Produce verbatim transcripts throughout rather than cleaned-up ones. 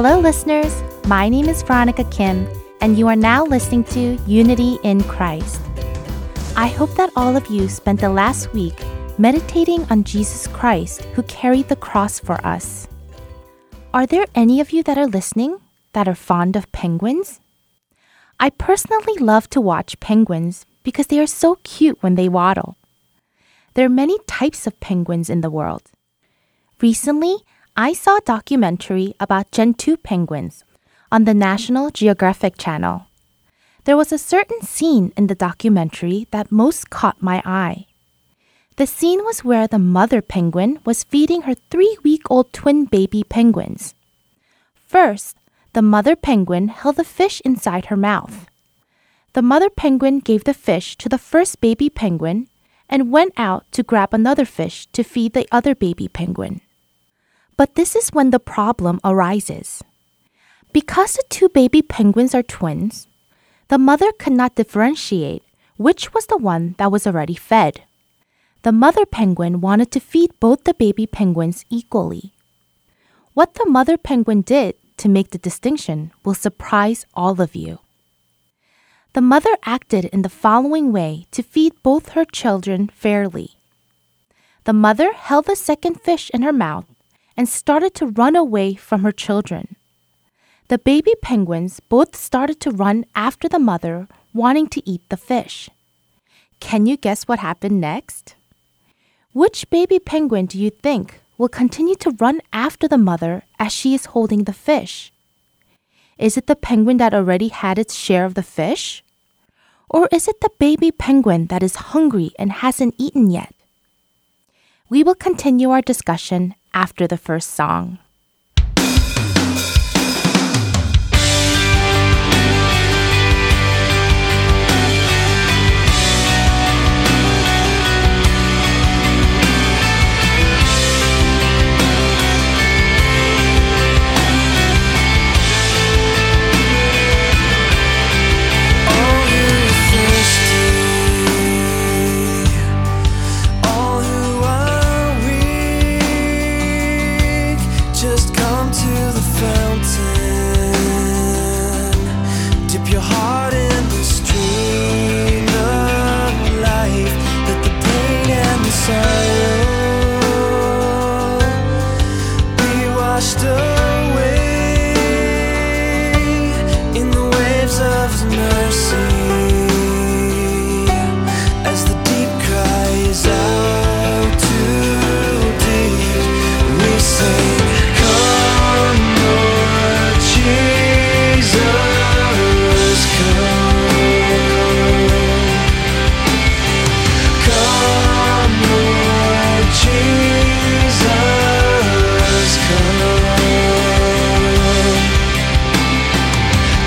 Hello, listeners. My name is Veronica Kim, and you are now listening to Unity in Christ. I hope that all of you spent the last week meditating on Jesus Christ, who carried the cross for us. Are there any of you that are listening that are fond of penguins? I personally love to watch penguins because they are so cute when they waddle. There are many types of penguins in the world. Recently, I saw a documentary about Gentoo penguins on the National Geographic Channel. There was a certain scene in the documentary that most caught my eye. The scene was where the mother penguin was feeding her three-week-old twin baby penguins. First, the mother penguin held the fish inside her mouth. The mother penguin gave the fish to the first baby penguin and went out to grab another fish to feed the other baby penguin. But this is when the problem arises. Because the two baby penguins are twins, the mother could not differentiate which was the one that was already fed. The mother penguin wanted to feed both the baby penguins equally. What the mother penguin did to make the distinction will surprise all of you. The mother acted in the following way to feed both her children fairly. The mother held the second fish in her mouth and started to run away from her children. The baby penguins both started to run after the mother, wanting to eat the fish. Can you guess what happened next? Which baby penguin do you think will continue to run after the mother as she is holding the fish? Is it the penguin that already had its share of the fish? Or is it the baby penguin that is hungry and hasn't eaten yet? We will continue our discussion after the first song.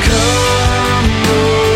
Come, Lord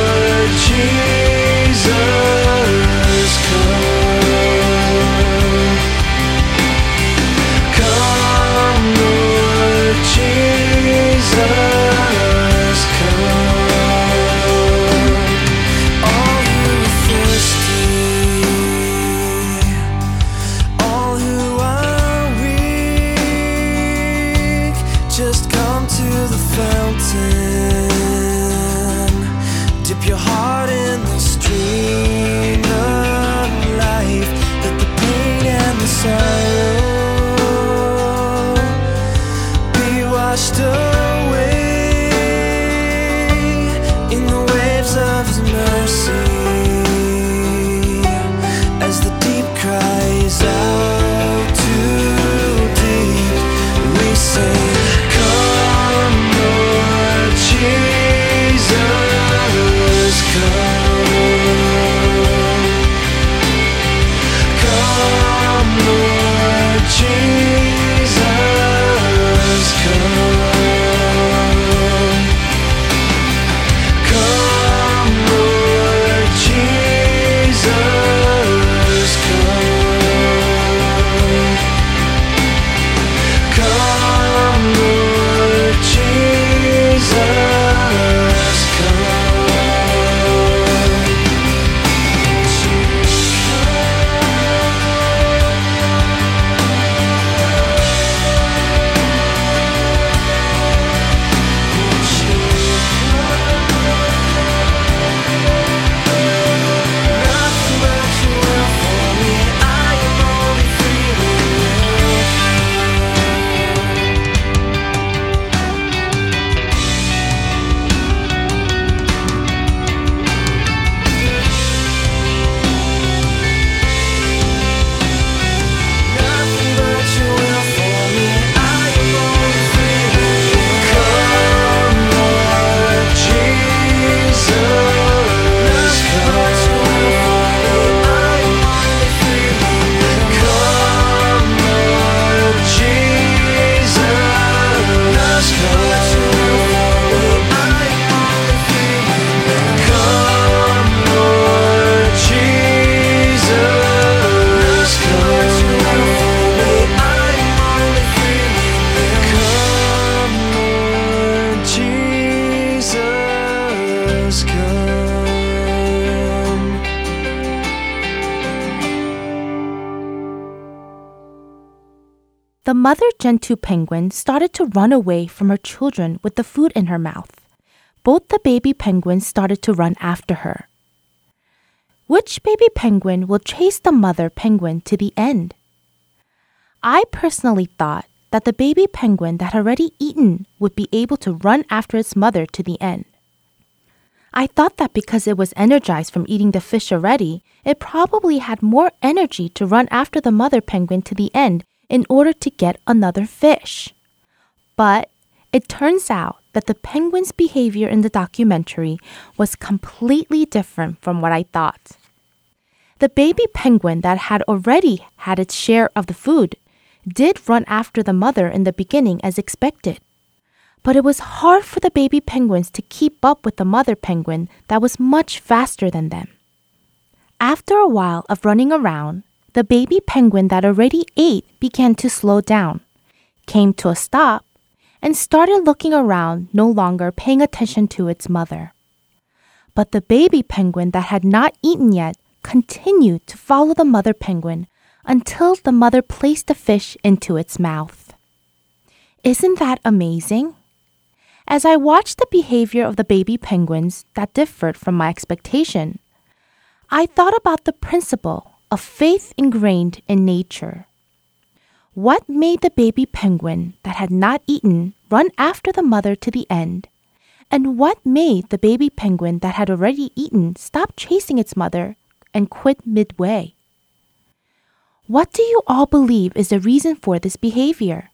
has come. The mother Gentoo penguin started to run away from her children with the food in her mouth. Both the baby penguins started to run after her. Which baby penguin will chase the mother penguin to the end? I personally thought that the baby penguin that had already eaten would be able to run after its mother to the end. I thought that because it was energized from eating the fish already, it probably had more energy to run after the mother penguin to the end in order to get another fish. But it turns out that the penguin's behavior in the documentary was completely different from what I thought. The baby penguin that had already had its share of the food did run after the mother in the beginning as expected. But it was hard for the baby penguins to keep up with the mother penguin that was much faster than them. After a while of running around, the baby penguin that already ate began to slow down, came to a stop, and started looking around, no longer paying attention to its mother. But the baby penguin that had not eaten yet continued to follow the mother penguin until the mother placed the fish into its mouth. Isn't that amazing? As I watched the behavior of the baby penguins that differed from my expectation, I thought about the principle of faith ingrained in nature. What made the baby penguin that had not eaten run after the mother to the end? And what made the baby penguin that had already eaten stop chasing its mother and quit midway? What do you all believe is the reason for this behavior?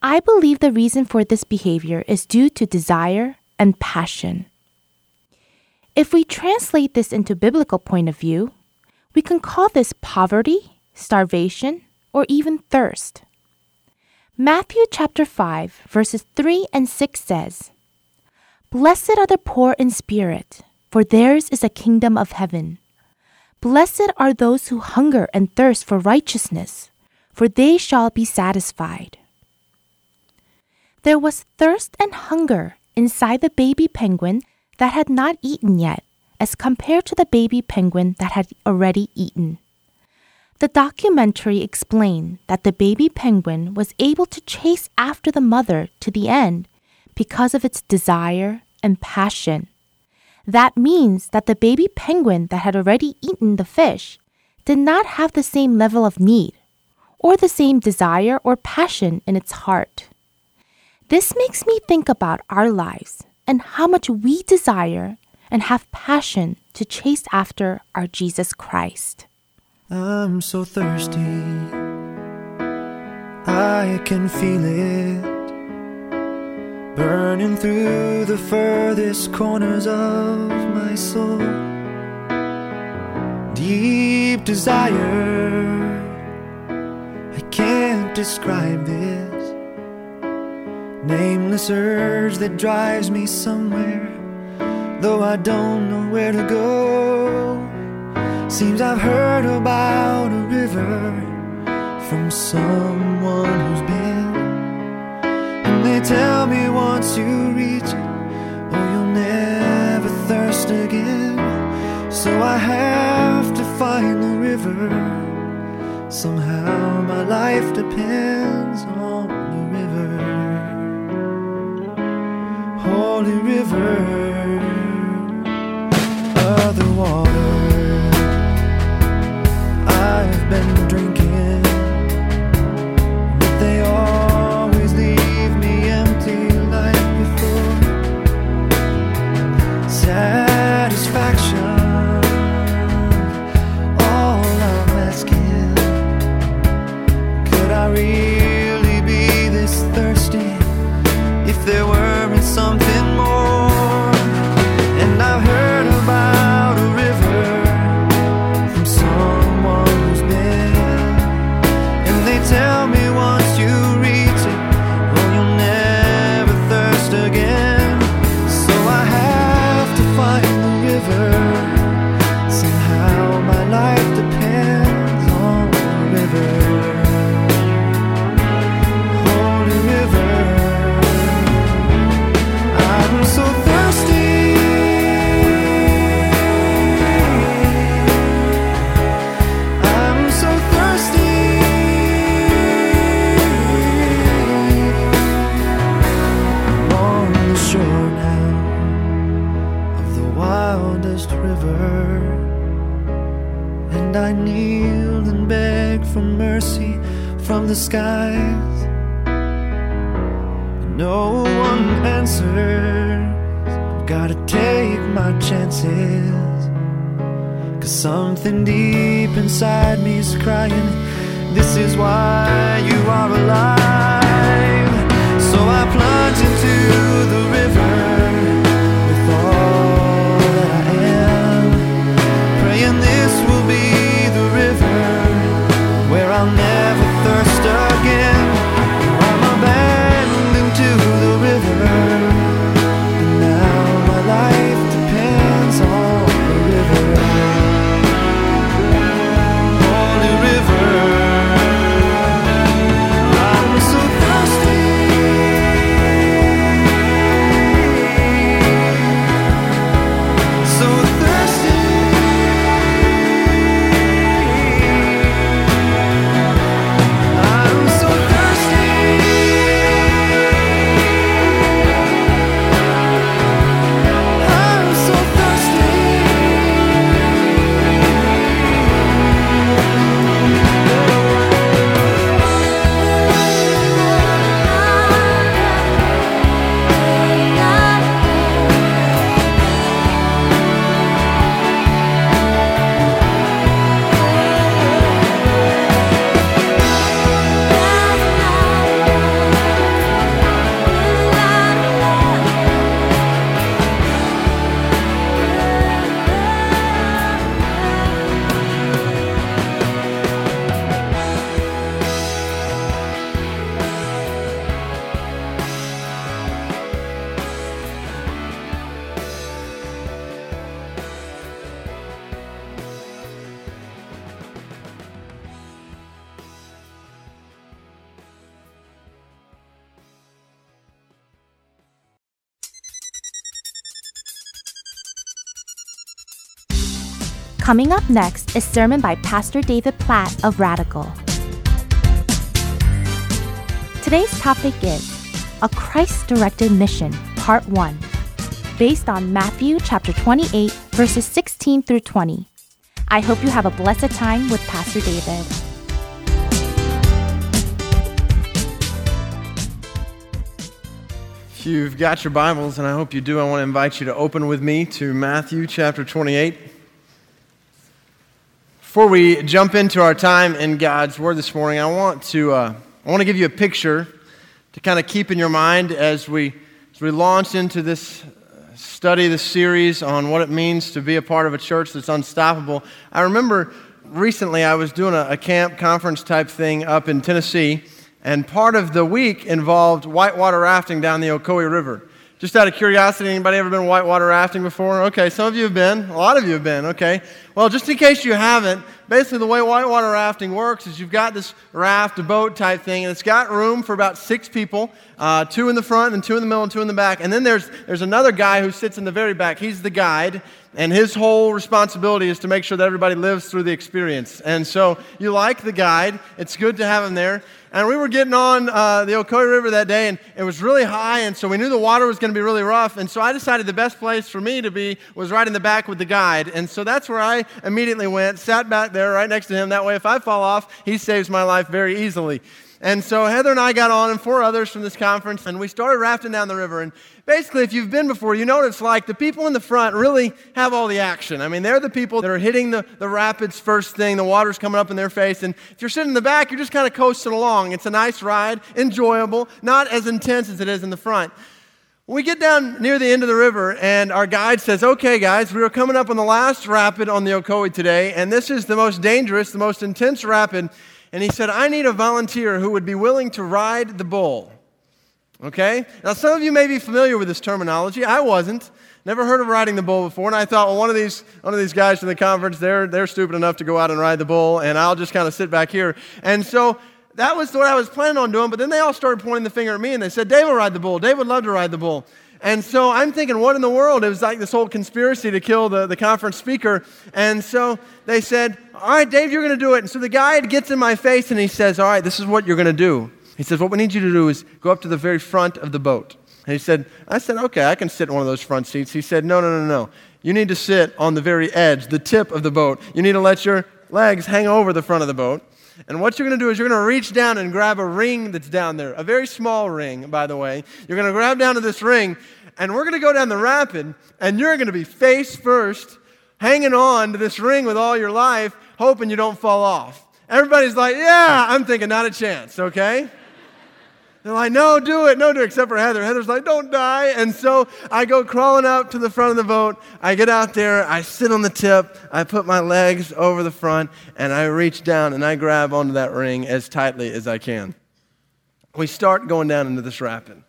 I believe the reason for this behavior is due to desire and passion. If we translate this into biblical point of view, we can call this poverty, starvation, or even thirst. Matthew chapter five, verses three and six says, "Blessed are the poor in spirit, for theirs is the kingdom of heaven. Blessed are those who hunger and thirst for righteousness, for they shall be satisfied." There was thirst and hunger inside the baby penguin that had not eaten yet, as compared to the baby penguin that had already eaten. The documentary explained that the baby penguin was able to chase after the mother to the end because of its desire and passion. That means that the baby penguin that had already eaten the fish did not have the same level of need or the same desire or passion in its heart. This makes me think about our lives and how much we desire and have passion to chase after our Jesus Christ. I'm so thirsty, I can feel it, burning through the furthest corners of my soul. Deep desire, I can't describe this, nameless urge that drives me somewhere, though I don't know where to go. Seems I've heard about a river from someone who's been. They tell me once you reach it, oh, you'll never thirst again. So I have to find the river. Somehow my life depends on the river. Holy river, other water I've been drinking, but they all satisfaction, all I'm asking. Could I really be this thirsty if there weren't something more? And I've heard about a river from someone who's been. wildest river. And I kneel and beg for mercy from the skies. No one answers. I've gotta take my chances, 'cause something deep inside me is crying, this is why you are alive. So I plunge into the river with all that I am, praying this will be the river where I'll never thirst again. Coming up next is sermon by Pastor David Platt of Radical. Today's topic is A Christ-Directed Mission, Part one, based on Matthew chapter twenty-eight, verses sixteen through twenty. I hope you have a blessed time with Pastor David. If you've got your Bibles, and I hope you do, I want to invite you to open with me to Matthew chapter twenty-eight. Before we jump into our time in God's Word this morning, I want to uh, I want to give you a picture to kind of keep in your mind as we as we launch into this study, this series on what it means to be a part of a church that's unstoppable. I remember recently I was doing a, a camp conference type thing up in Tennessee, and part of the week involved whitewater rafting down the Ocoee River. Just out of curiosity, anybody ever been whitewater rafting before? Okay, some of you have been. A lot of you have been, okay. Well, just in case you haven't, basically the way whitewater rafting works is you've got this raft, a boat type thing, and it's got room for about six people, uh, two in the front and two in the middle and two in the back. And then there's there's another guy who sits in the very back. He's the guide, and his whole responsibility is to make sure that everybody lives through the experience. And so you like the guide. It's good to have him there. And we were getting on uh, the Ocoee River that day, and it was really high, and so we knew the water was going to be really rough, and so I decided the best place for me to be was right in the back with the guide, and so that's where I immediately went, sat back there right next to him. That way, if I fall off, he saves my life very easily. And so Heather and I got on, and four others from this conference, and we started rafting down the river. And basically, if you've been before, you know what it's like. The people in the front really have all the action. I mean, they're the people that are hitting the, the rapids first thing. The water's coming up in their face. And if you're sitting in the back, you're just kind of coasting along. It's a nice ride, enjoyable, not as intense as it is in the front. We get down near the end of the river, and our guide says, okay, guys, we are coming up on the last rapid on the Ocoee today, and this is the most dangerous, the most intense rapid. And he said, I need a volunteer who would be willing to ride the bull. Okay? Now, some of you may be familiar with this terminology. I wasn't. Never heard of riding the bull before. And I thought, well, one of these one of these guys from the conference, they're, they're stupid enough to go out and ride the bull, and I'll just kind of sit back here. And so that was what I was planning on doing. But then they all started pointing the finger at me, and they said, Dave will ride the bull. Dave would love to ride the bull. And so I'm thinking, what in the world? It was like this whole conspiracy to kill the, the conference speaker. And so they said, all right, Dave, you're going to do it. And so the guy gets in my face and he says, all right, this is what you're going to do. He says, what we need you to do is go up to the very front of the boat. And he said, I said, okay, I can sit in one of those front seats. He said, no, no, no, no. You need to sit on the very edge, the tip of the boat. You need to let your legs hang over the front of the boat. And what you're going to do is you're going to reach down and grab a ring that's down there, a very small ring, by the way. You're going to grab down to this ring, and we're going to go down the rapid, and you're going to be face first, hanging on to this ring with all your life, hoping you don't fall off. Everybody's like, yeah, I'm thinking not a chance, okay? They're like, no, do it, no, do it, except for Heather. Heather's like, don't die. And so I go crawling up to the front of the boat. I get out there. I sit on the tip. I put my legs over the front, and I reach down, and I grab onto that ring as tightly as I can. We start going down into this rapid,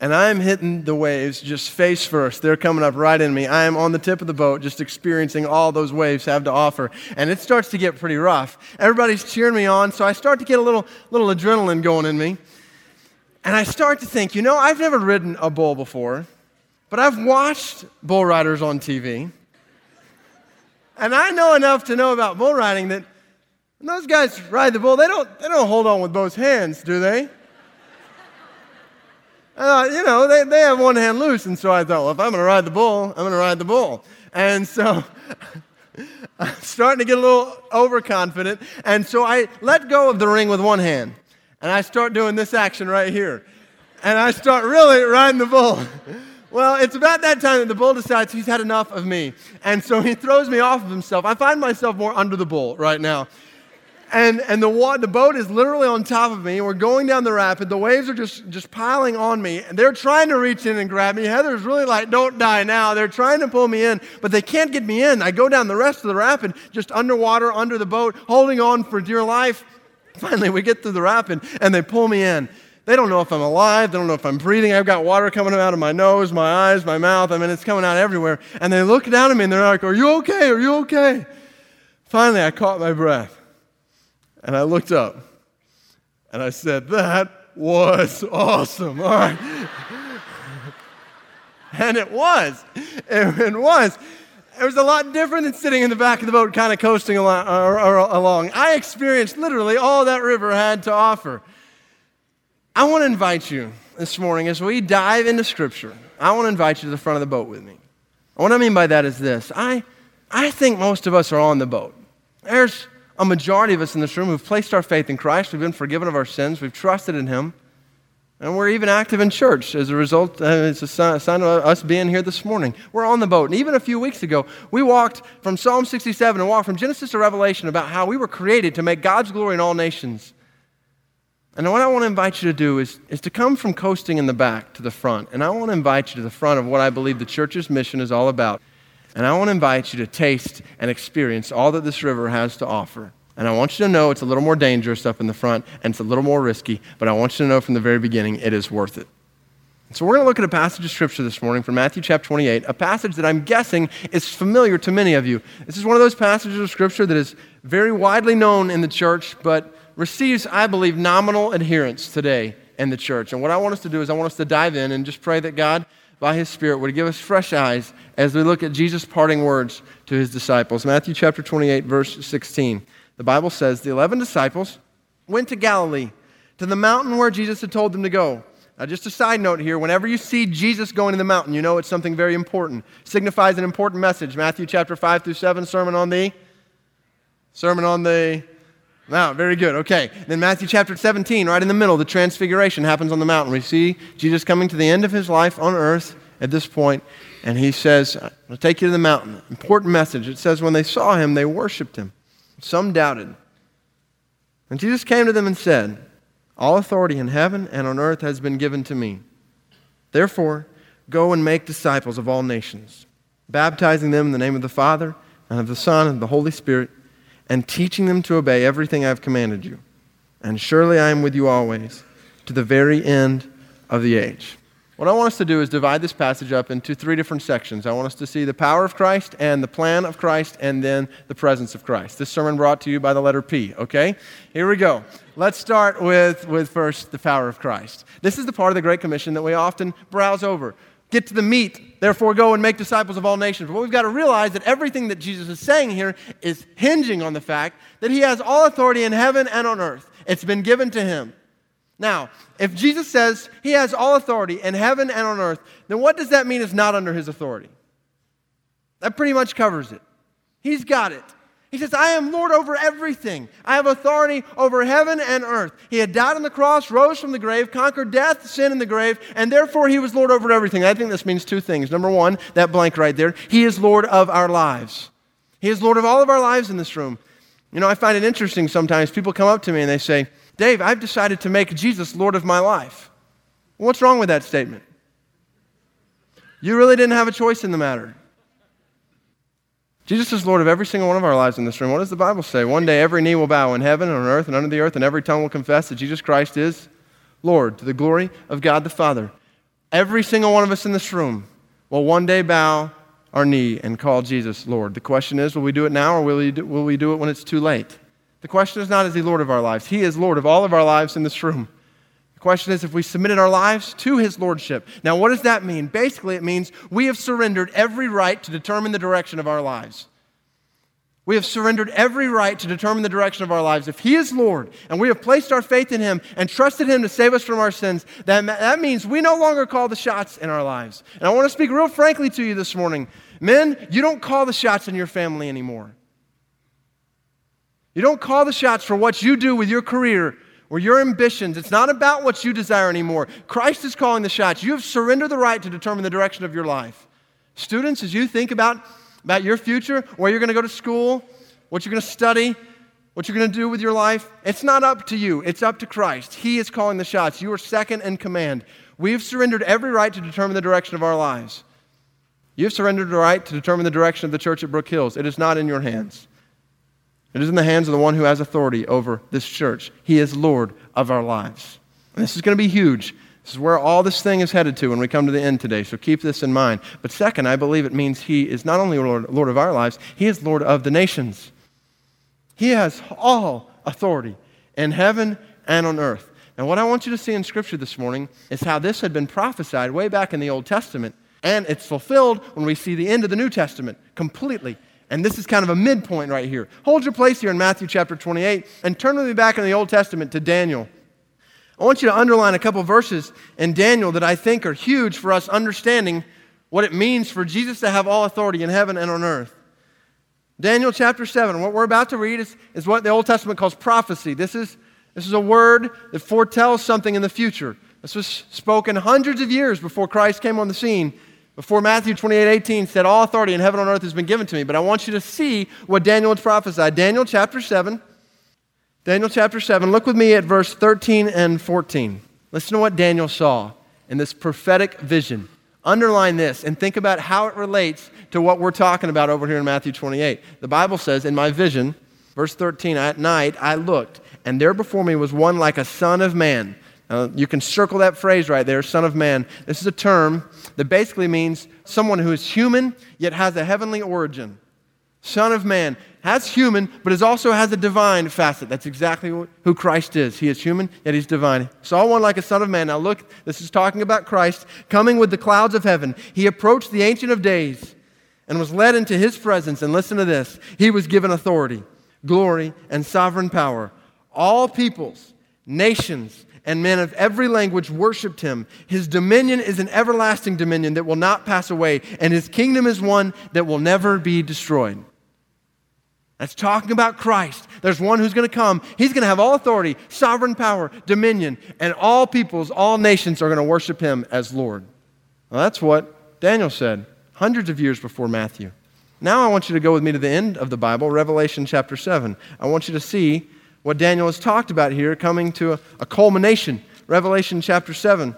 and I'm hitting the waves just face first. They're coming up right in me. I am on the tip of the boat just experiencing all those waves have to offer, and it starts to get pretty rough. Everybody's cheering me on, so I start to get a little, little adrenaline going in me. And I start to think, you know, I've never ridden a bull before, but I've watched bull riders on T V. And I know enough to know about bull riding that when those guys ride the bull, they don't they don't hold on with both hands, do they? Uh, you know, they, they have one hand loose. And so I thought, well, if I'm going to ride the bull, I'm going to ride the bull. And so I'm starting to get a little overconfident. And so I let go of the ring with one hand. And I start doing this action right here. And I start really riding the bull. Well, it's about that time that the bull decides he's had enough of me. And so he throws me off of himself. I find myself more under the bull right now. And and the wa- the boat is literally on top of me. We're going down the rapid. The waves are just, just piling on me. And they're trying to reach in and grab me. Heather's really like, don't die now. They're trying to pull me in, but they can't get me in. I go down the rest of the rapid, just underwater, under the boat, holding on for dear life. Finally, we get through the rapid, and they pull me in. They don't know if I'm alive. They don't know if I'm breathing. I've got water coming out of my nose, my eyes, my mouth. I mean, it's coming out everywhere. And they look down at me, and they're like, are you okay? Are you okay? Finally, I caught my breath, and I looked up, and I said, that was awesome. All right. And it was. It, it was. It was a lot different than sitting in the back of the boat kind of coasting along. I experienced literally all that river had to offer. I want to invite you this morning as we dive into Scripture. I want to invite you to the front of the boat with me. What I mean by that is this. I, I think most of us are on the boat. There's a majority of us in this room who've placed our faith in Christ. We've been forgiven of our sins. We've trusted in Him. And we're even active in church. As a result, it's a sign of us being here this morning. We're on the boat. And even a few weeks ago, we walked from Psalm sixty-seven and walked from Genesis to Revelation about how we were created to make God's glory in all nations. And what I want to invite you to do is, is to come from coasting in the back to the front. And I want to invite you to the front of what I believe the church's mission is all about. And I want to invite you to taste and experience all that this river has to offer. And I want you to know it's a little more dangerous up in the front, and it's a little more risky, but I want you to know from the very beginning it is worth it. So we're going to look at a passage of Scripture this morning from Matthew chapter twenty-eight, a passage that I'm guessing is familiar to many of you. This is one of those passages of Scripture that is very widely known in the church, but receives, I believe, nominal adherence today in the church. And what I want us to do is I want us to dive in and just pray that God, by His Spirit, would give us fresh eyes as we look at Jesus' parting words to His disciples. Matthew chapter twenty-eight, verse sixteen. The Bible says, the eleven disciples went to Galilee, to the mountain where Jesus had told them to go. Now, just a side note here, whenever you see Jesus going to the mountain, you know it's something very important. Signifies an important message. Matthew chapter five through seven, Sermon on the Sermon on the Mount. Very good, okay. Then Matthew chapter seventeen, right in the middle, the transfiguration happens on the mountain. We see Jesus coming to the end of His life on earth at this point, and He says, I'll take you to the mountain. Important message. It says when they saw Him, they worshiped Him. Some doubted. And Jesus came to them and said, all authority in heaven and on earth has been given to me. Therefore, go and make disciples of all nations, baptizing them in the name of the Father and of the Son and of the Holy Spirit, and teaching them to obey everything I have commanded you. And surely I am with you always, to the very end of the age. What I want us to do is divide this passage up into three different sections. I want us to see the power of Christ and the plan of Christ and then the presence of Christ. This sermon brought to you by the letter P, okay? Here we go. Let's start with, with first the power of Christ. This is the part of the Great Commission that we often browse over. Get to the meat, therefore go and make disciples of all nations. But we've got to realize that everything that Jesus is saying here is hinging on the fact that He has all authority in heaven and on earth. It's been given to Him. Now, if Jesus says He has all authority in heaven and on earth, then what does that mean is not under His authority? That pretty much covers it. He's got it. He says, I am Lord over everything. I have authority over heaven and earth. He had died on the cross, rose from the grave, conquered death, sin, and the grave, and therefore he was Lord over everything. I think this means two things. Number one, that blank right there, he is Lord of our lives. He is Lord of all of our lives in this room. You know, I find it interesting sometimes. People come up to me and they say, Dave, I've decided to make Jesus Lord of my life. Well, what's wrong with that statement? You really didn't have a choice in the matter. Jesus is Lord of every single one of our lives in this room. What does the Bible say? One day every knee will bow in heaven and on earth and under the earth, and every tongue will confess that Jesus Christ is Lord to the glory of God the Father. Every single one of us in this room will one day bow our knee and call Jesus Lord. The question is, will we do it now or will we do, will we do it when it's too late? The question is not, is he Lord of our lives? He is Lord of all of our lives in this room. The question is if we submitted our lives to his lordship. Now, what does that mean? Basically, it means we have surrendered every right to determine the direction of our lives. We have surrendered every right to determine the direction of our lives. If he is Lord and we have placed our faith in him and trusted him to save us from our sins, that, that means we no longer call the shots in our lives. And I want to speak real frankly to you this morning. Men, you don't call the shots in your family anymore. You don't call the shots for what you do with your career or your ambitions. It's not about what you desire anymore. Christ is calling the shots. You have surrendered the right to determine the direction of your life. Students, as you think about, about your future, where you're going to go to school, what you're going to study, what you're going to do with your life, it's not up to you. It's up to Christ. He is calling the shots. You are second in command. We have surrendered every right to determine the direction of our lives. You have surrendered the right to determine the direction of the church at Brook Hills. It is not in your hands. It is in the hands of the one who has authority over this church. He is Lord of our lives. And this is going to be huge. This is where all this thing is headed to when we come to the end today, so keep this in mind. But second, I believe it means he is not only Lord, Lord of our lives, he is Lord of the nations. He has all authority in heaven and on earth. And what I want you to see in Scripture this morning is how this had been prophesied way back in the Old Testament, and it's fulfilled when we see the end of the New Testament completely. And this is kind of a midpoint right here. Hold your place here in Matthew chapter twenty-eight and turn with me back in the Old Testament to Daniel. I want you to underline a couple verses in Daniel that I think are huge for us understanding what it means for Jesus to have all authority in heaven and on earth. Daniel chapter seven, what we're about to read is, is what the Old Testament calls prophecy. This is, this is a word that foretells something in the future. This was spoken hundreds of years before Christ came on the scene. Before Matthew twenty-eight eighteen said, all authority in heaven and on earth has been given to me. But I want you to see what Daniel had prophesied. Daniel chapter seven. Daniel chapter seven. Look with me at verse thirteen and fourteen. Listen to what Daniel saw in this prophetic vision. Underline this and think about how it relates to what we're talking about over here in Matthew twenty-eight. The Bible says, in my vision, verse thirteen, at night I looked, and there before me was one like a son of man. Uh, you can circle that phrase right there, son of man. This is a term that basically means someone who is human yet has a heavenly origin. Son of man has human, but is also has a divine facet. That's exactly who Christ is. He is human, yet he's divine. Saw one like a son of man. Now look, this is talking about Christ coming with the clouds of heaven. He approached the Ancient of Days and was led into his presence. And listen to this. He was given authority, glory, and sovereign power. All peoples, nations, and men of every language worshiped him. His dominion is an everlasting dominion that will not pass away, and his kingdom is one that will never be destroyed. That's talking about Christ. There's one who's going to come. He's going to have all authority, sovereign power, dominion, and all peoples, all nations are going to worship him as Lord. Well, that's what Daniel said hundreds of years before Matthew. Now I want you to go with me to the end of the Bible, Revelation chapter seven. I want you to see what Daniel has talked about here coming to a, a culmination. Revelation chapter seven.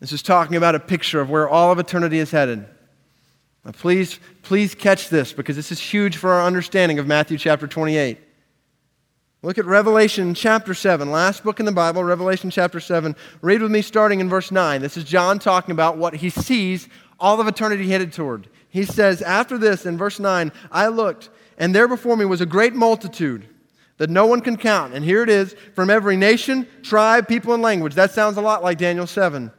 This is talking about a picture of where all of eternity is headed. Now please, please catch this because this is huge for our understanding of Matthew chapter twenty-eight. Look at Revelation chapter seven, last book in the Bible, Revelation chapter seven. Read with me starting in verse nine. This is John talking about what he sees all of eternity headed toward. He says, after this, in verse nine, I looked, and there before me was a great multitude that no one can count. And here it is, from every nation, tribe, people, and language. That sounds a lot like Daniel seven.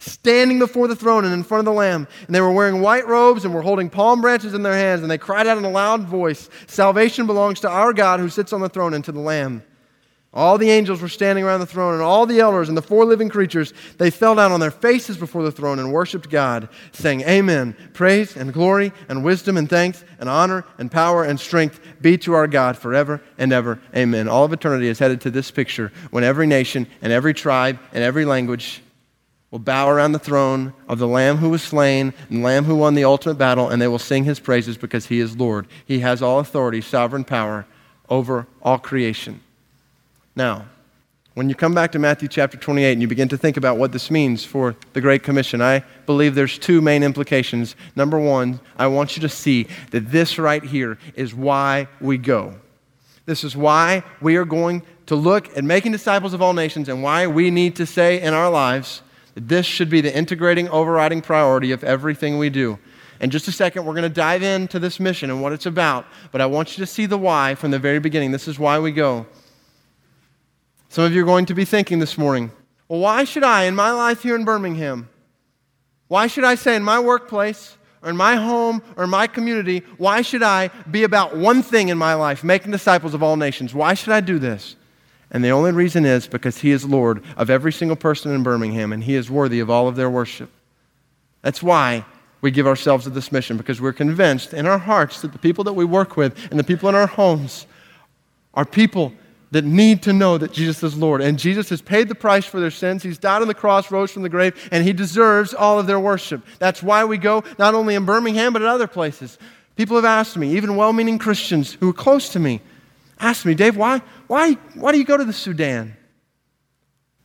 Standing before the throne and in front of the Lamb. And they were wearing white robes and were holding palm branches in their hands. And they cried out in a loud voice, Salvation belongs to our God who sits on the throne and to the Lamb. All the angels were standing around the throne, and all the elders and the four living creatures, they fell down on their faces before the throne and worshiped God, saying, Amen, praise and glory and wisdom and thanks and honor and power and strength be to our God forever and ever. Amen. All of eternity is headed to this picture when every nation and every tribe and every language will bow around the throne of the Lamb who was slain and the Lamb who won the ultimate battle, and they will sing his praises because he is Lord. He has all authority, sovereign power over all creation. Now, when you come back to Matthew chapter twenty-eight and you begin to think about what this means for the Great Commission, I believe there's two main implications. Number one, I want you to see that this right here is why we go. This is why we are going to look at making disciples of all nations and why we need to say in our lives that this should be the integrating, overriding priority of everything we do. In just a second, we're going to dive into this mission and what it's about, but I want you to see the why from the very beginning. This is why we go. Some of you are going to be thinking this morning, well, why should I, in my life here in Birmingham, why should I say in my workplace or in my home or in my community, why should I be about one thing in my life, making disciples of all nations? Why should I do this? And the only reason is because he is Lord of every single person in Birmingham, and he is worthy of all of their worship. That's why we give ourselves to this mission, because we're convinced in our hearts that the people that we work with and the people in our homes are people that need to know that Jesus is Lord. And Jesus has paid the price for their sins. He's died on the cross, rose from the grave, and he deserves all of their worship. That's why we go, not only in Birmingham, but at other places. People have asked me, even well-meaning Christians who are close to me, asked me, Dave, why, why, why do you go to the Sudan?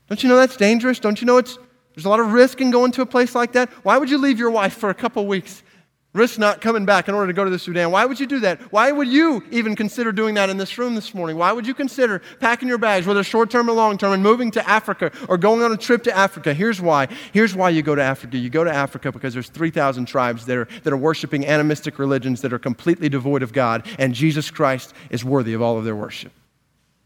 Don't you know that's dangerous? Don't you know it's there's a lot of risk in going to a place like that? Why would you leave your wife for a couple weeks, risk not coming back in order to go to the Sudan? Why would you do that? Why would you even consider doing that in this room this morning? Why would you consider packing your bags, whether short-term or long-term, and moving to Africa or going on a trip to Africa? Here's why. Here's why you go to Africa. You go to Africa because there's three thousand tribes there that are worshiping animistic religions that are completely devoid of God, and Jesus Christ is worthy of all of their worship.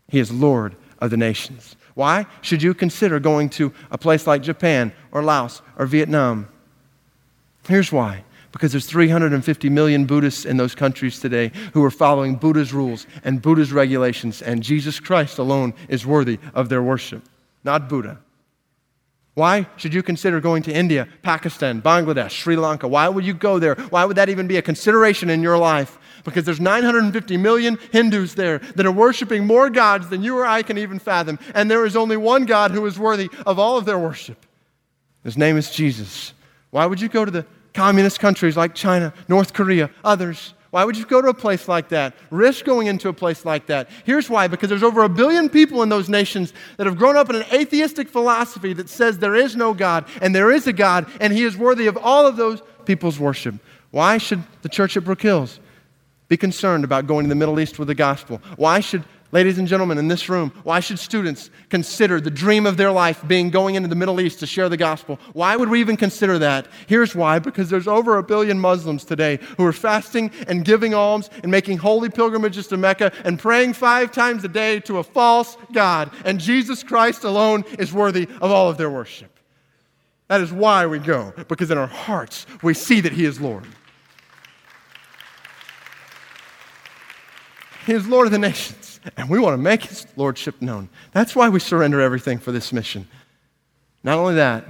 He is Lord of the nations. Why should you consider going to a place like Japan or Laos or Vietnam? Here's why. Because there's three hundred fifty million Buddhists in those countries today who are following Buddha's rules and Buddha's regulations, and Jesus Christ alone is worthy of their worship, not Buddha. Why should you consider going to India, Pakistan, Bangladesh, Sri Lanka? Why would you go there? Why would that even be a consideration in your life? Because there's nine hundred fifty million Hindus there that are worshiping more gods than you or I can even fathom, and there is only one God who is worthy of all of their worship. His name is Jesus. Why would you go to the communist countries like China, North Korea, others? Why would you go to a place like that? Risk going into a place like that. Here's why, because there's over a billion people in those nations that have grown up in an atheistic philosophy that says there is no God, and there is a God, and he is worthy of all of those people's worship. Why should the church at Brook Hills be concerned about going to the Middle East with the gospel? Why should, ladies and gentlemen, in this room, why should students consider the dream of their life being going into the Middle East to share the gospel? Why would we even consider that? Here's why, because there's over a billion Muslims today who are fasting and giving alms and making holy pilgrimages to Mecca and praying five times a day to a false God, and Jesus Christ alone is worthy of all of their worship. That is why we go, because in our hearts we see that he is Lord. He is Lord of the nations. And we want to make his lordship known. That's why we surrender everything for this mission. Not only that,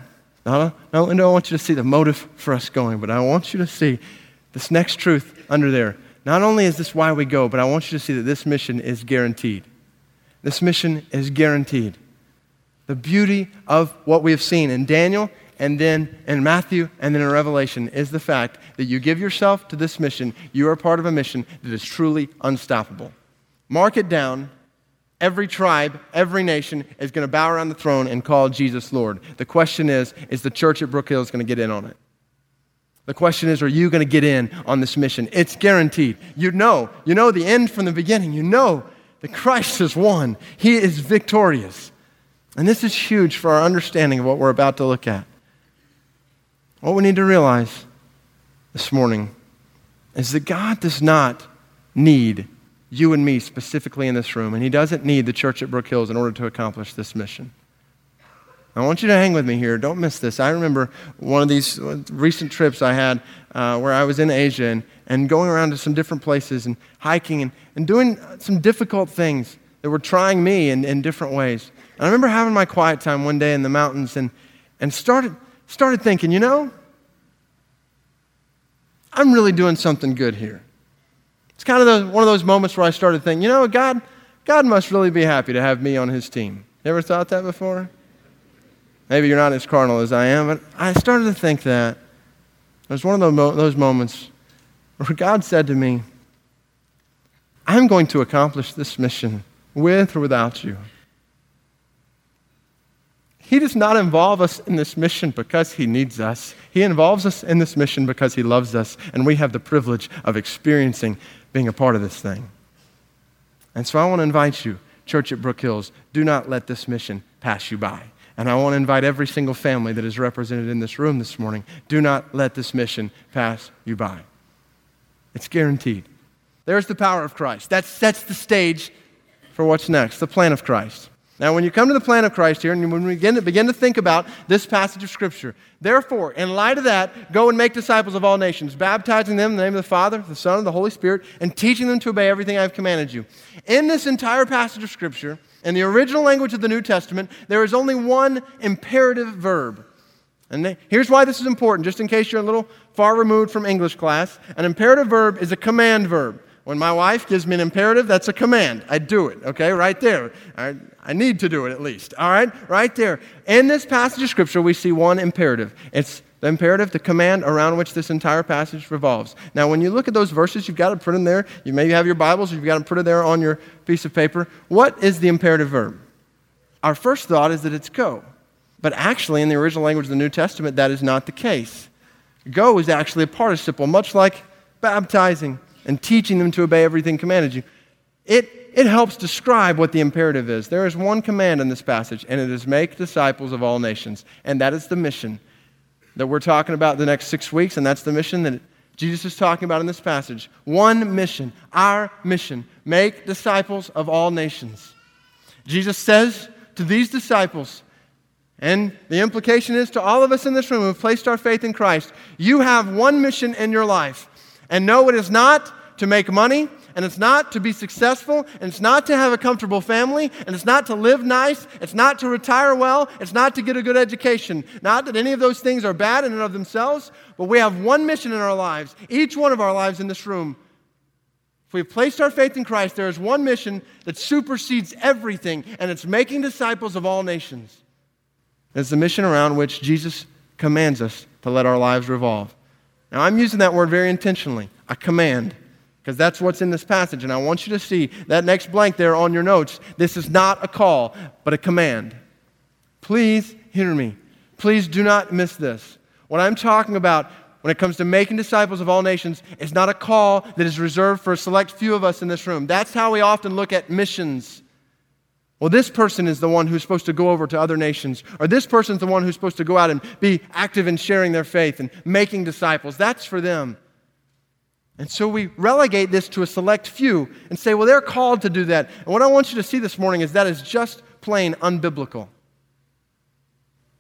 not only do I want you to see the motive for us going, but I want you to see this next truth under there. Not only is this why we go, but I want you to see that this mission is guaranteed. This mission is guaranteed. The beauty of what we have seen in Daniel, and then in Matthew, and then in Revelation is the fact that you give yourself to this mission, you are part of a mission that is truly unstoppable. Mark it down. Every tribe, every nation is going to bow around the throne and call Jesus Lord. The question is, is the church at Brook Hills going to get in on it? The question is, are you going to get in on this mission? It's guaranteed. You know, you know the end from the beginning. You know that Christ has won. He is victorious. And this is huge for our understanding of what we're about to look at. What we need to realize this morning is that God does not need you and me specifically in this room, and he doesn't need the church at Brook Hills in order to accomplish this mission. I want you to hang with me here. Don't miss this. I remember one of these recent trips I had uh, where I was in Asia and, and going around to some different places and hiking and, and doing some difficult things that were trying me in, in different ways. And I remember having my quiet time one day in the mountains and, and started, started thinking, you know, I'm really doing something good here. It's kind of those, one of those moments where I started thinking, you know, God, God must really be happy to have me on his team. You ever thought that before? Maybe you're not as carnal as I am, but I started to think that. It was one of those moments where God said to me, I'm going to accomplish this mission with or without you. He does not involve us in this mission because he needs us. He involves us in this mission because he loves us, and we have the privilege of experiencing being a part of this thing. And so I want to invite you, Church at Brook Hills, do not let this mission pass you by. And I want to invite every single family that is represented in this room this morning, do not let this mission pass you by. It's guaranteed. There's the power of Christ. That sets the stage for what's next, the plan of Christ. Now, when you come to the plan of Christ here, and when we begin to, begin to think about this passage of Scripture, therefore, in light of that, go and make disciples of all nations, baptizing them in the name of the Father, the Son, and the Holy Spirit, and teaching them to obey everything I have commanded you. In this entire passage of Scripture, in the original language of the New Testament, there is only one imperative verb. And they, here's why this is important, just in case you're a little far removed from English class. An imperative verb is a command verb. When my wife gives me an imperative, that's a command. I do it, okay, right there. I, I need to do it at least, all right, right there. In this passage of Scripture, we see one imperative. It's the imperative, the command around which this entire passage revolves. Now, when you look at those verses, you've got to put them there. You maybe have your Bibles, you've got to put it there on your piece of paper. What is the imperative verb? Our first thought is that it's go. But actually, in the original language of the New Testament, that is not the case. Go is actually a participle, much like baptizing and teaching them to obey everything commanded you. It, it helps describe what the imperative is. There is one command in this passage, and it is make disciples of all nations. And that is the mission that we're talking about the next six weeks, and that's the mission that Jesus is talking about in this passage. One mission, our mission, make disciples of all nations. Jesus says to these disciples, and the implication is to all of us in this room who have placed our faith in Christ, you have one mission in your life. And no, it is not to make money, and it's not to be successful, and it's not to have a comfortable family, and it's not to live nice, it's not to retire well, it's not to get a good education. Not that any of those things are bad in and of themselves, but we have one mission in our lives, each one of our lives in this room. If we've placed our faith in Christ, there is one mission that supersedes everything, and it's making disciples of all nations. It's the mission around which Jesus commands us to let our lives revolve. Now, I'm using that word very intentionally, a command, because that's what's in this passage, and I want you to see that next blank there on your notes. This is not a call, but a command. Please hear me. Please do not miss this. What I'm talking about when it comes to making disciples of all nations is not a call that is reserved for a select few of us in this room. That's how we often look at missions. Well, this person is the one who's supposed to go over to other nations, or this person's the one who's supposed to go out and be active in sharing their faith and making disciples. That's for them. And so we relegate this to a select few and say, well, they're called to do that. And what I want you to see this morning is that is just plain unbiblical.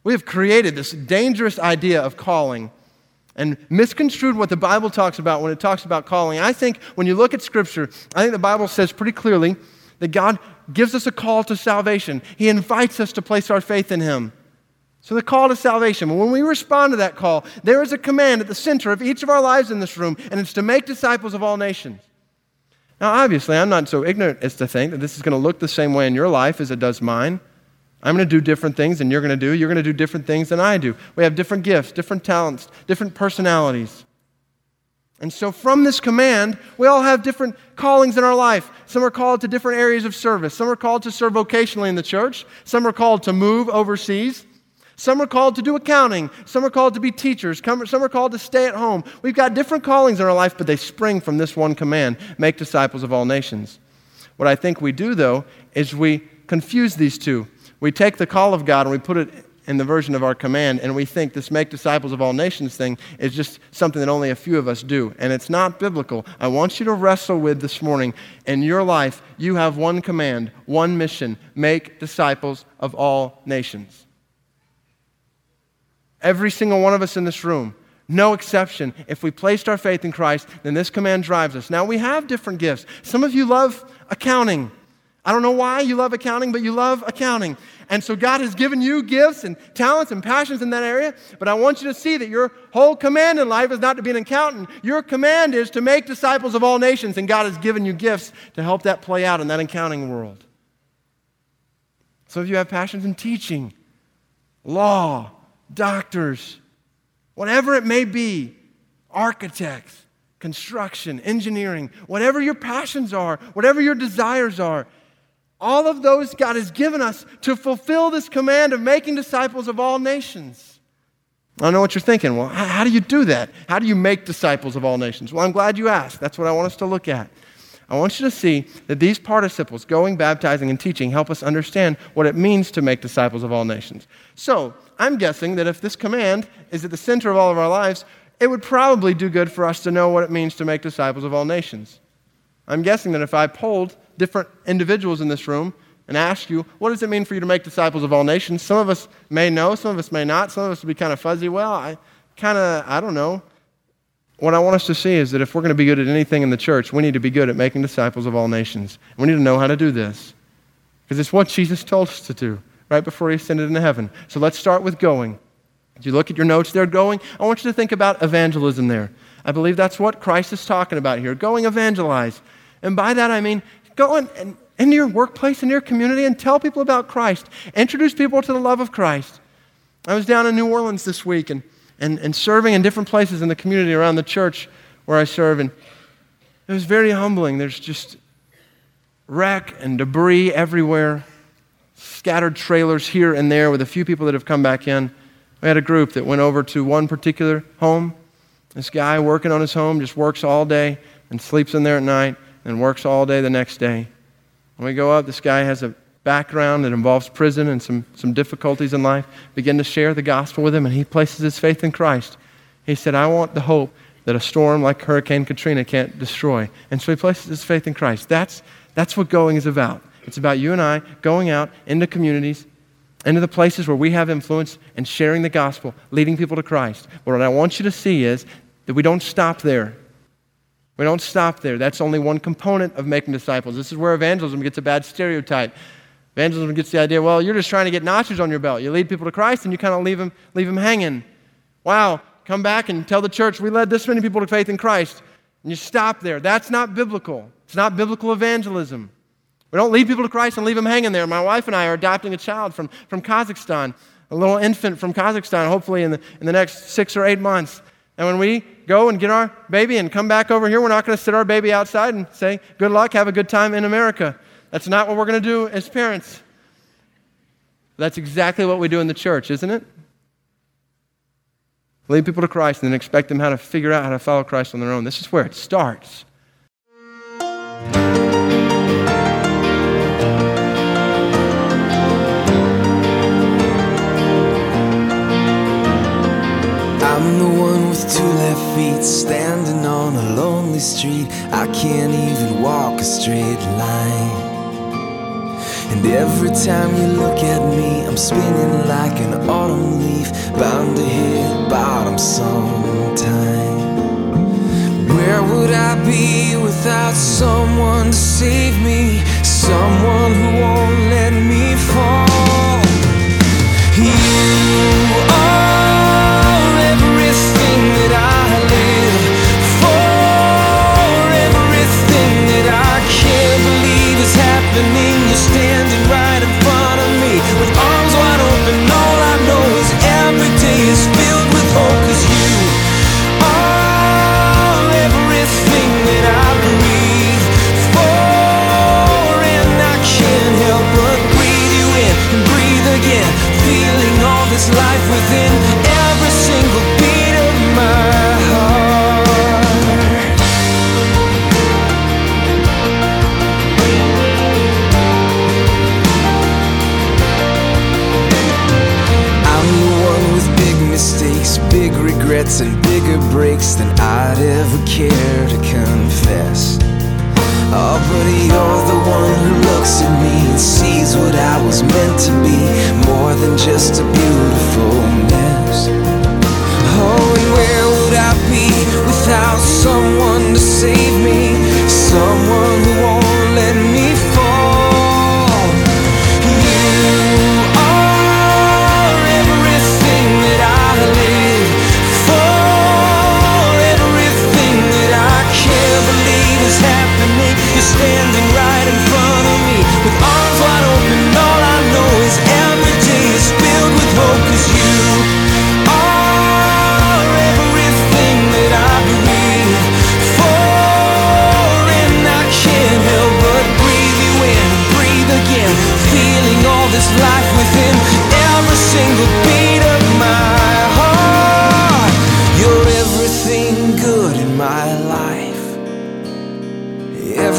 We have created this dangerous idea of calling and misconstrued what the Bible talks about when it talks about calling. I think when you look at Scripture, I think the Bible says pretty clearly that God gives us a call to salvation. He invites us to place our faith in Him. So the call to salvation, when we respond to that call, there is a command at the center of each of our lives in this room, and it's to make disciples of all nations. Now, obviously, I'm not so ignorant as to think that this is going to look the same way in your life as it does mine. I'm going to do different things than you're going to do. You're going to do different things than I do. We have different gifts, different talents, different personalities. And so from this command, we all have different callings in our life. Some are called to different areas of service. Some are called to serve vocationally in the church. Some are called to move overseas. Some are called to do accounting. Some are called to be teachers. Some are called to stay at home. We've got different callings in our life, but they spring from this one command, make disciples of all nations. What I think we do, though, is we confuse these two. We take the call of God and we put it in the version of our command, and we think this make disciples of all nations thing is just something that only a few of us do, and it's not biblical. I want you to wrestle with this morning. In your life, you have one command, one mission, make disciples of all nations. Every single one of us in this room, no exception, if we placed our faith in Christ, then this command drives us. Now, we have different gifts. Some of you love accounting. I don't know why you love accounting, but you love accounting. And so God has given you gifts and talents and passions in that area, but I want you to see that your whole command in life is not to be an accountant. Your command is to make disciples of all nations, and God has given you gifts to help that play out in that accounting world. So if you have passions in teaching, law, doctors, whatever it may be, architects, construction, engineering, whatever your passions are, whatever your desires are, all of those God has given us to fulfill this command of making disciples of all nations. I know what you're thinking. Well, how do you do that? How do you make disciples of all nations? Well, I'm glad you asked. That's what I want us to look at. I want you to see that these participles, going, baptizing, and teaching, help us understand what it means to make disciples of all nations. So, I'm guessing that if this command is at the center of all of our lives, it would probably do good for us to know what it means to make disciples of all nations. I'm guessing that if I polled different individuals in this room and ask you, what does it mean for you to make disciples of all nations? Some of us may know, some of us may not, some of us will be kind of fuzzy. Well, I kind of, I don't know. What I want us to see is that if we're going to be good at anything in the church, we need to be good at making disciples of all nations. We need to know how to do this because it's what Jesus told us to do right before he ascended into heaven. So let's start with going. As you look at your notes there, going, I want you to think about evangelism there. I believe that's what Christ is talking about here, going evangelize. And by that I mean go in, in, into your workplace, into your community, and tell people about Christ. Introduce people to the love of Christ. I was down in New Orleans this week and, and, and serving in different places in the community around the church where I serve, and it was very humbling. There's just wreck and debris everywhere, scattered trailers here and there with a few people that have come back in. We had a group that went over to one particular home. This guy working on his home just works all day and sleeps in there at night and works all day the next day. When we go up, this guy has a background that involves prison and some, some difficulties in life. Begin to share the gospel with him, and he places his faith in Christ. He said, I want the hope that a storm like Hurricane Katrina can't destroy. And so he places his faith in Christ. That's, that's what going is about. It's about you and I going out into communities, into the places where we have influence and sharing the gospel, leading people to Christ. But what I want you to see is that we don't stop there. We don't stop there. That's only one component of making disciples. This is where evangelism gets a bad stereotype. Evangelism gets the idea, well, you're just trying to get notches on your belt. You lead people to Christ and you kind of leave them, leave them hanging. Wow, come back and tell the church, we led this many people to faith in Christ. And you stop there. That's not biblical. It's not biblical evangelism. We don't lead people to Christ and leave them hanging there. My wife and I are adopting a child from, from Kazakhstan, a little infant from Kazakhstan, hopefully in the, in the next six or eight months. And when we go and get our baby and come back over here, we're not going to sit our baby outside and say, good luck, have a good time in America. That's not what we're going to do as parents. That's exactly what we do in the church, isn't it? Lead people to Christ and then expect them how to figure out how to follow Christ on their own. This is where it starts. I'm the one with two left feet, standing on a lonely street. I can't even walk a straight line. And every time you look at me, I'm spinning like an autumn leaf, bound to hit bottom sometime. Where would I be without someone to save me? Someone who won't let me fall. You are that I live for, everything that I can't believe is happening. You're standing right in front of me with arms wide open. All I know is every day is filled with hope, 'cause you are everything that I breathe for. And I can't help but breathe you in and breathe again, feeling all this life within every single beat. Big regrets and bigger breaks than I'd ever care to confess. Oh, but you're the one who looks at me and sees what I was meant to be, more than just a beautiful mess. Oh, and where would I be without someone to save me? Someone who won't let me fall.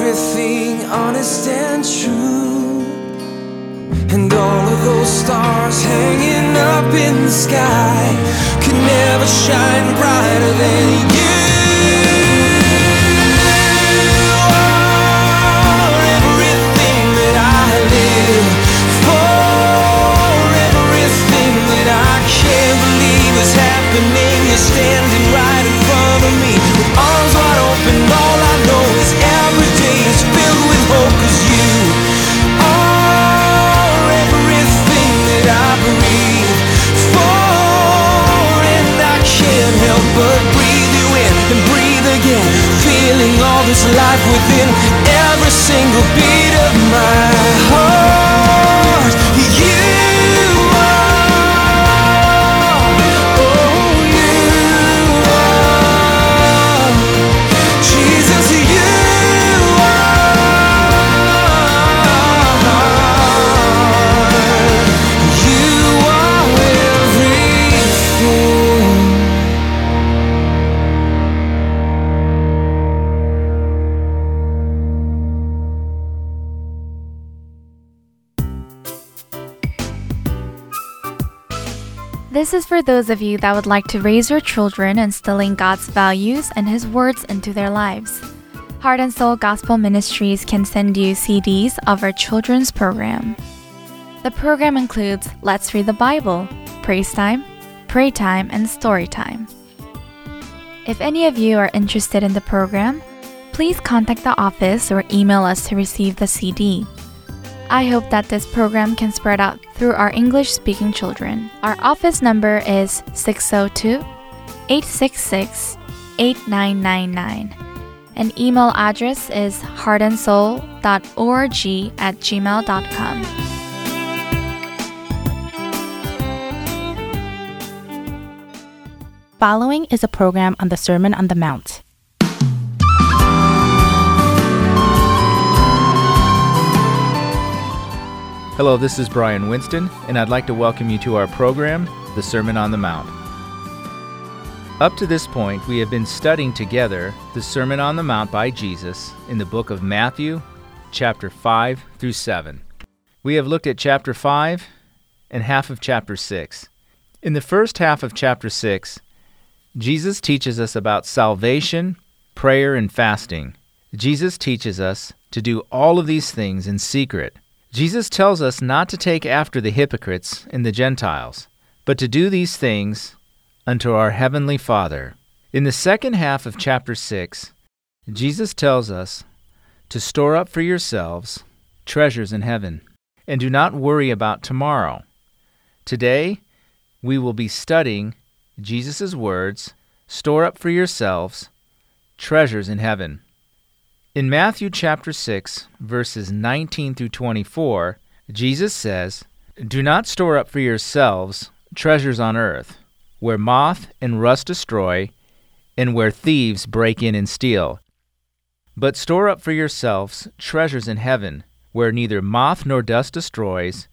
everything honest and true, and all of those stars hanging up in the sky could never shine brighter than you. Are everything that I live for, everything that I can't believe is happening. You're standing right in front of me with arms wide open. All I know is every day is filled with hope, 'cause you are everything that I breathe for, and I can't help but breathe you in and breathe again, feeling all this life within every single beat of my heart. You This is for those of you that would like to raise your children instilling God's values and His words into their lives. Heart and Soul Gospel Ministries can send you C Ds of our children's program. The program includes Let's Read the Bible, Praise Time, Pray Time, and Story Time. If any of you are interested in the program, please contact the office or email us to receive the C D. I hope that this program can spread out through our English-speaking children. Our office number is six oh two, eight six six, eight nine nine nine. An email address is heart and soul dot org at gmail dot com. Following is a program on the Sermon on the Mount. Hello, this is Brian Winston, and I'd like to welcome you to our program, The Sermon on the Mount. Up to this point, we have been studying together the Sermon on the Mount by Jesus in the book of Matthew, chapter five through seven. We have looked at chapter five and half of chapter six. In the first half of chapter six, Jesus teaches us about salvation, prayer, and fasting. Jesus teaches us to do all of these things in secret. Jesus tells us not to take after the hypocrites and the Gentiles, but to do these things unto our Heavenly Father. In the second half of chapter six, Jesus tells us to store up for yourselves treasures in heaven, and do not worry about tomorrow. Today, we will be studying Jesus' words, store up for yourselves treasures in heaven. In Matthew chapter six, verses nineteen through twenty-four, Jesus says, "Do not store up for yourselves treasures on earth, where moth and rust destroy, and where thieves break in and steal. But store up for yourselves treasures in heaven, where neither moth nor dust destroys,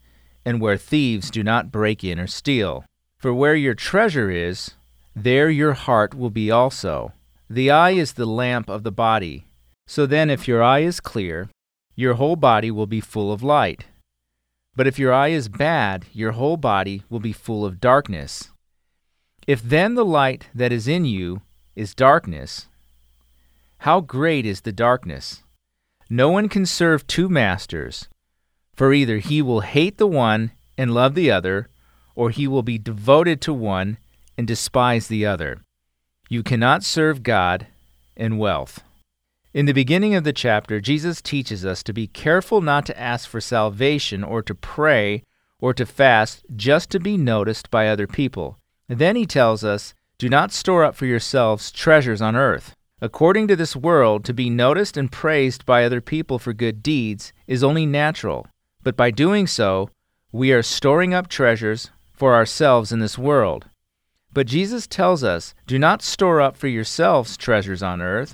and where thieves do not break in or steal. For where your treasure is, there your heart will be also. The eye is the lamp of the body. So then, if your eye is clear, your whole body will be full of light. But if your eye is bad, your whole body will be full of darkness. If then the light that is in you is darkness, how great is the darkness! No one can serve two masters, for either he will hate the one and love the other, or he will be devoted to one and despise the other. You cannot serve God and wealth." In the beginning of the chapter, Jesus teaches us to be careful not to ask for salvation or to pray or to fast just to be noticed by other people. And then he tells us, "Do not store up for yourselves treasures on earth." According to this world, to be noticed and praised by other people for good deeds is only natural. But by doing so, we are storing up treasures for ourselves in this world. But Jesus tells us, "Do not store up for yourselves treasures on earth."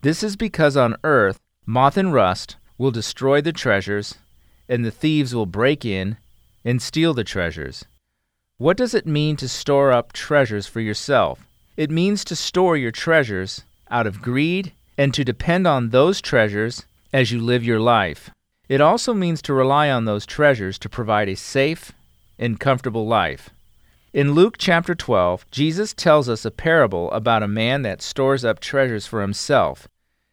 This is because on earth, moth and rust will destroy the treasures, and the thieves will break in and steal the treasures. What does it mean to store up treasures for yourself? It means to store your treasures out of greed and to depend on those treasures as you live your life. It also means to rely on those treasures to provide a safe and comfortable life. In Luke chapter twelve, Jesus tells us a parable about a man that stores up treasures for himself.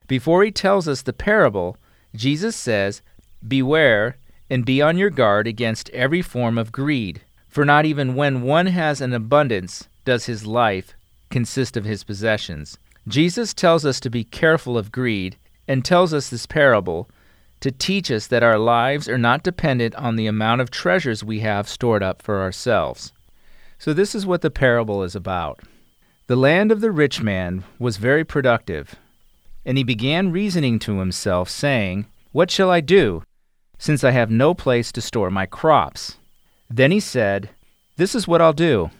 Before he tells us the parable, Jesus says, "Beware and be on your guard against every form of greed, for not even when one has an abundance does his life consist of his possessions." Jesus tells us to be careful of greed and tells us this parable to teach us that our lives are not dependent on the amount of treasures we have stored up for ourselves. So this is what the parable is about. The land of the rich man was very productive, and he began reasoning to himself, saying, "What shall I do, since I have no place to store my crops?" Then he said, "This is what I'll do.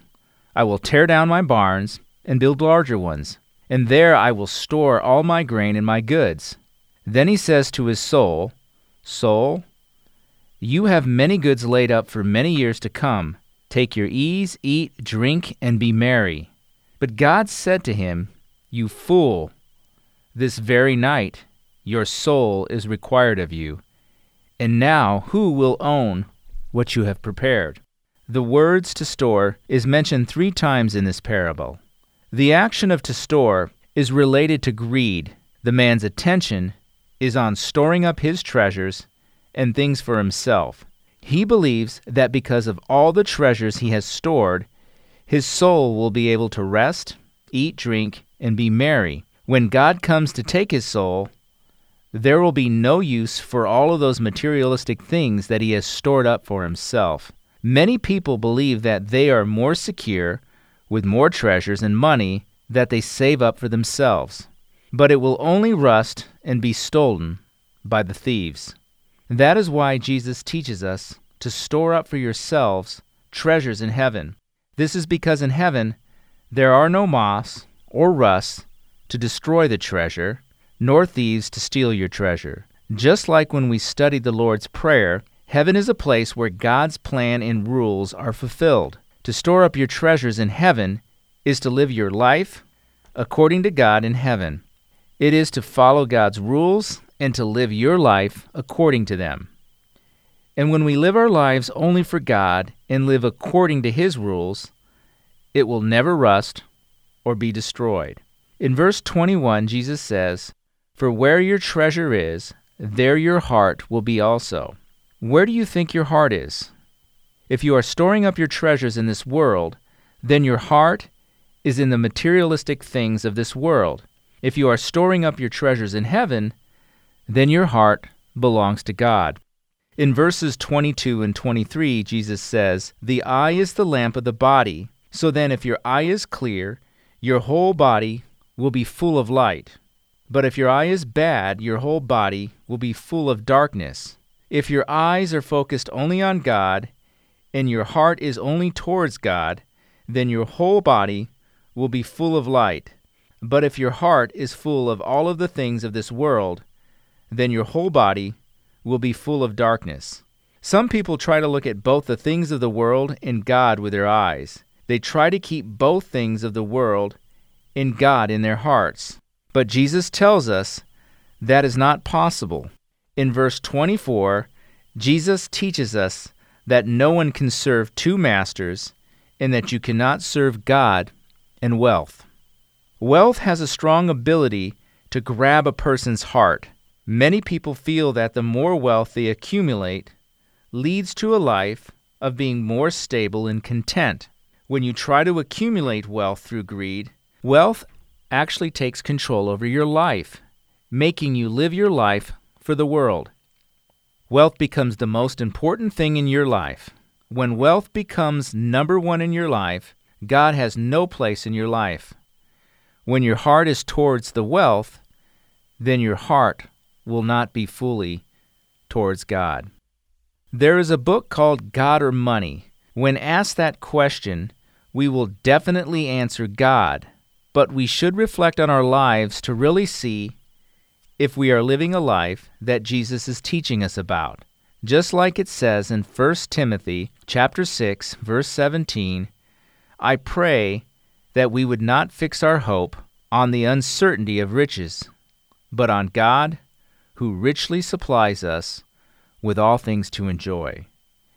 I will tear down my barns and build larger ones, and there I will store all my grain and my goods." Then he says to his soul, "Soul, you have many goods laid up for many years to come. Take your ease, eat, drink, and be merry." But God said to him, "You fool, this very night your soul is required of you, and now who will own what you have prepared?" The words to store is mentioned three times in this parable. The action of to store is related to greed. The man's attention is on storing up his treasures and things for himself. He believes that because of all the treasures he has stored, his soul will be able to rest, eat, drink, and be merry. When God comes to take his soul, there will be no use for all of those materialistic things that he has stored up for himself. Many people believe that they are more secure with more treasures and money that they save up for themselves, but it will only rust and be stolen by the thieves. That is why Jesus teaches us to store up for yourselves treasures in heaven. This is because in heaven there are no moths or rust to destroy the treasure, nor thieves to steal your treasure. Just like when we studied the Lord's Prayer, heaven is a place where God's plan and rules are fulfilled. To store up your treasures in heaven is to live your life according to God in heaven. It is to follow God's rules and to live your life according to them. And when we live our lives only for God and live according to His rules, it will never rust or be destroyed. In verse twenty-one, Jesus says, "For where your treasure is, there your heart will be also." Where do you think your heart is? If you are storing up your treasures in this world, then your heart is in the materialistic things of this world. If you are storing up your treasures in heaven, then your heart belongs to God. In verses twenty-two and twenty-three, Jesus says, "The eye is the lamp of the body. So then if your eye is clear, your whole body will be full of light. But if your eye is bad, your whole body will be full of darkness. If your eyes are focused only on God, and your heart is only towards God, then your whole body will be full of light. But if your heart is full of all of the things of this world, then your whole body will be full of darkness." Some people try to look at both the things of the world and God with their eyes. They try to keep both things of the world and God in their hearts. But Jesus tells us that is not possible. In verse twenty-four, Jesus teaches us that no one can serve two masters and that you cannot serve God and wealth. Wealth has a strong ability to grab a person's heart. Many people feel that the more wealth they accumulate leads to a life of being more stable and content. When you try to accumulate wealth through greed, wealth actually takes control over your life, making you live your life for the world. Wealth becomes the most important thing in your life. When wealth becomes number one in your life, God has no place in your life. When your heart is towards the wealth, then your heart will not be fully towards God. There is a book called God or Money. When asked that question, we will definitely answer God, but we should reflect on our lives to really see if we are living a life that Jesus is teaching us about. Just like it says in First Timothy chapter six, verse seventeen, "I pray that we would not fix our hope on the uncertainty of riches, but on God, who richly supplies us with all things to enjoy.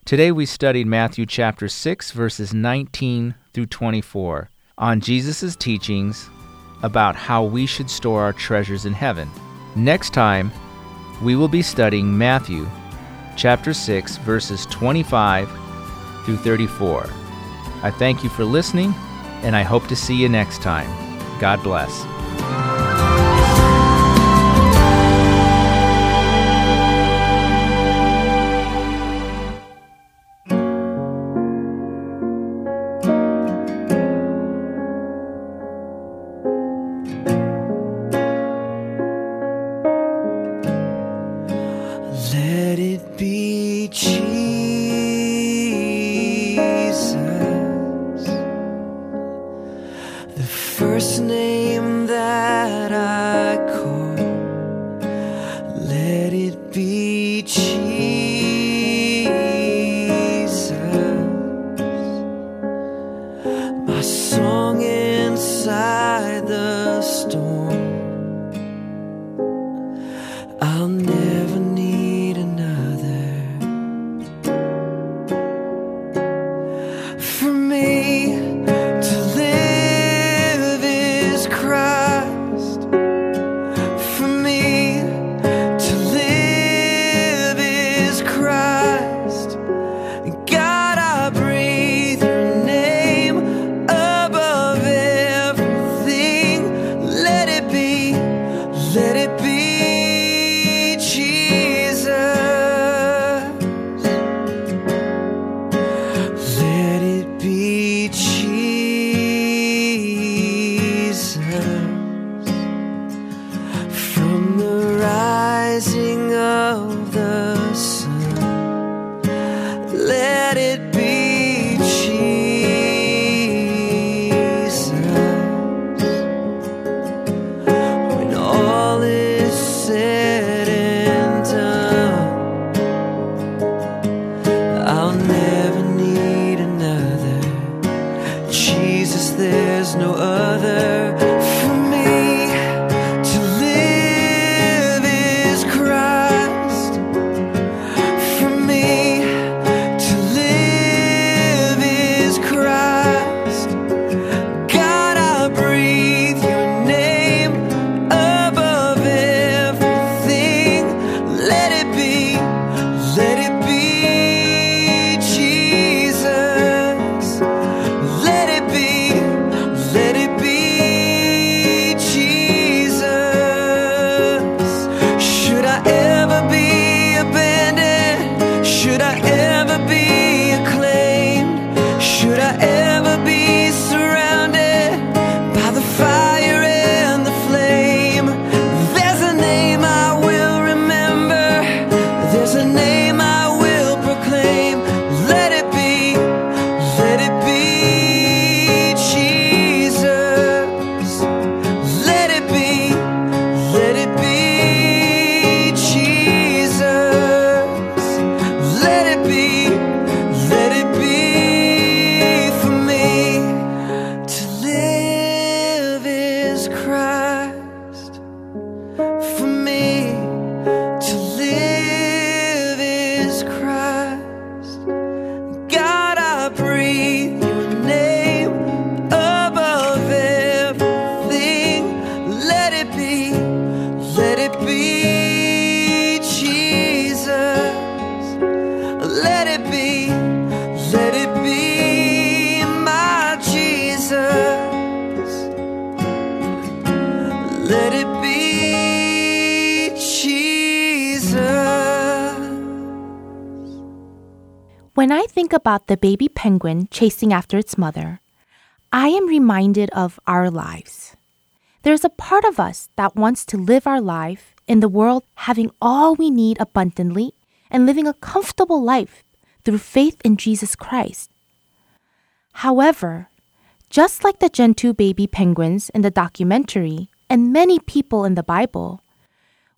Today we studied Matthew chapter six, verses nineteen through twenty-four, on Jesus' teachings about how we should store our treasures in heaven. Next time, we will be studying Matthew chapter six, verses twenty-five through thirty-four. I thank you for listening, and I hope to see you next time. God bless. When I think about the baby penguin chasing after its mother, I am reminded of our lives. There's a part of us that wants to live our life in the world having all we need abundantly and living a comfortable life through faith in Jesus Christ. However, just like the Gentoo baby penguins in the documentary and many people in the Bible,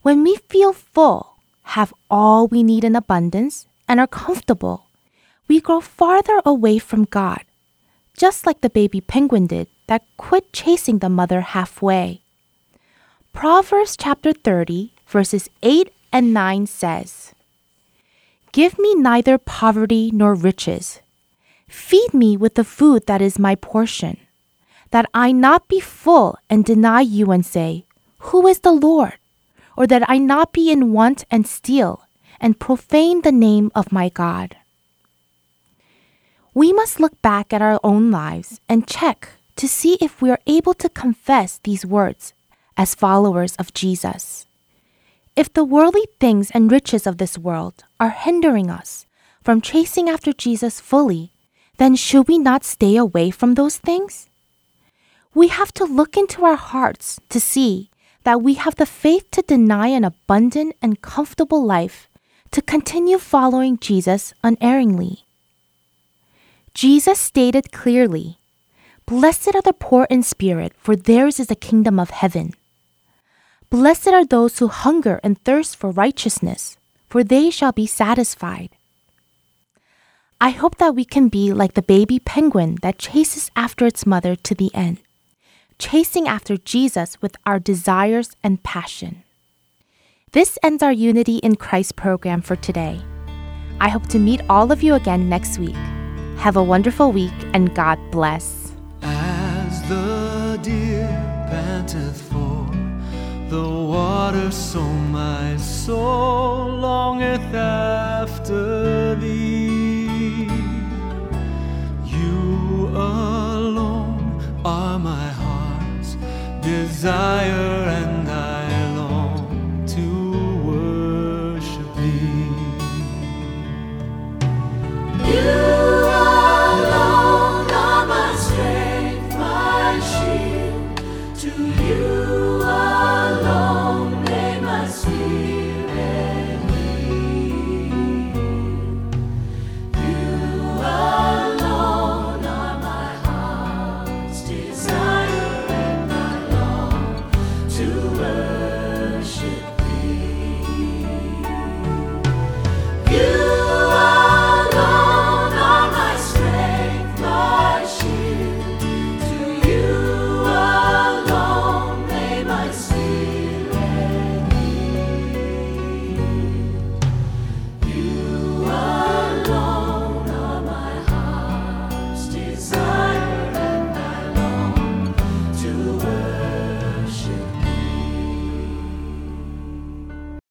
when we feel full, have all we need in abundance, and are comfortable, we grow farther away from God, just like the baby penguin did that quit chasing the mother halfway. Proverbs chapter thirty, verses eight and nine says, "Give me neither poverty nor riches. Feed me with the food that is my portion, that I not be full and deny you and say, 'Who is the Lord?' Or that I not be in want and steal and profane the name of my God." We must look back at our own lives and check to see if we are able to confess these words as followers of Jesus. If the worldly things and riches of this world are hindering us from chasing after Jesus fully, then should we not stay away from those things? We have to look into our hearts to see that we have the faith to deny an abundant and comfortable life to continue following Jesus unerringly. Jesus stated clearly, "Blessed are the poor in spirit, for theirs is the kingdom of heaven. Blessed are those who hunger and thirst for righteousness, for they shall be satisfied." I hope that we can be like the baby penguin that chases after its mother to the end, chasing after Jesus with our desires and passion. This ends our Unity in Christ program for today. I hope to meet all of you again next week. Have a wonderful week, and God bless. As the deer panteth for the water, so my soul longeth after thee. You alone are my heart's desire and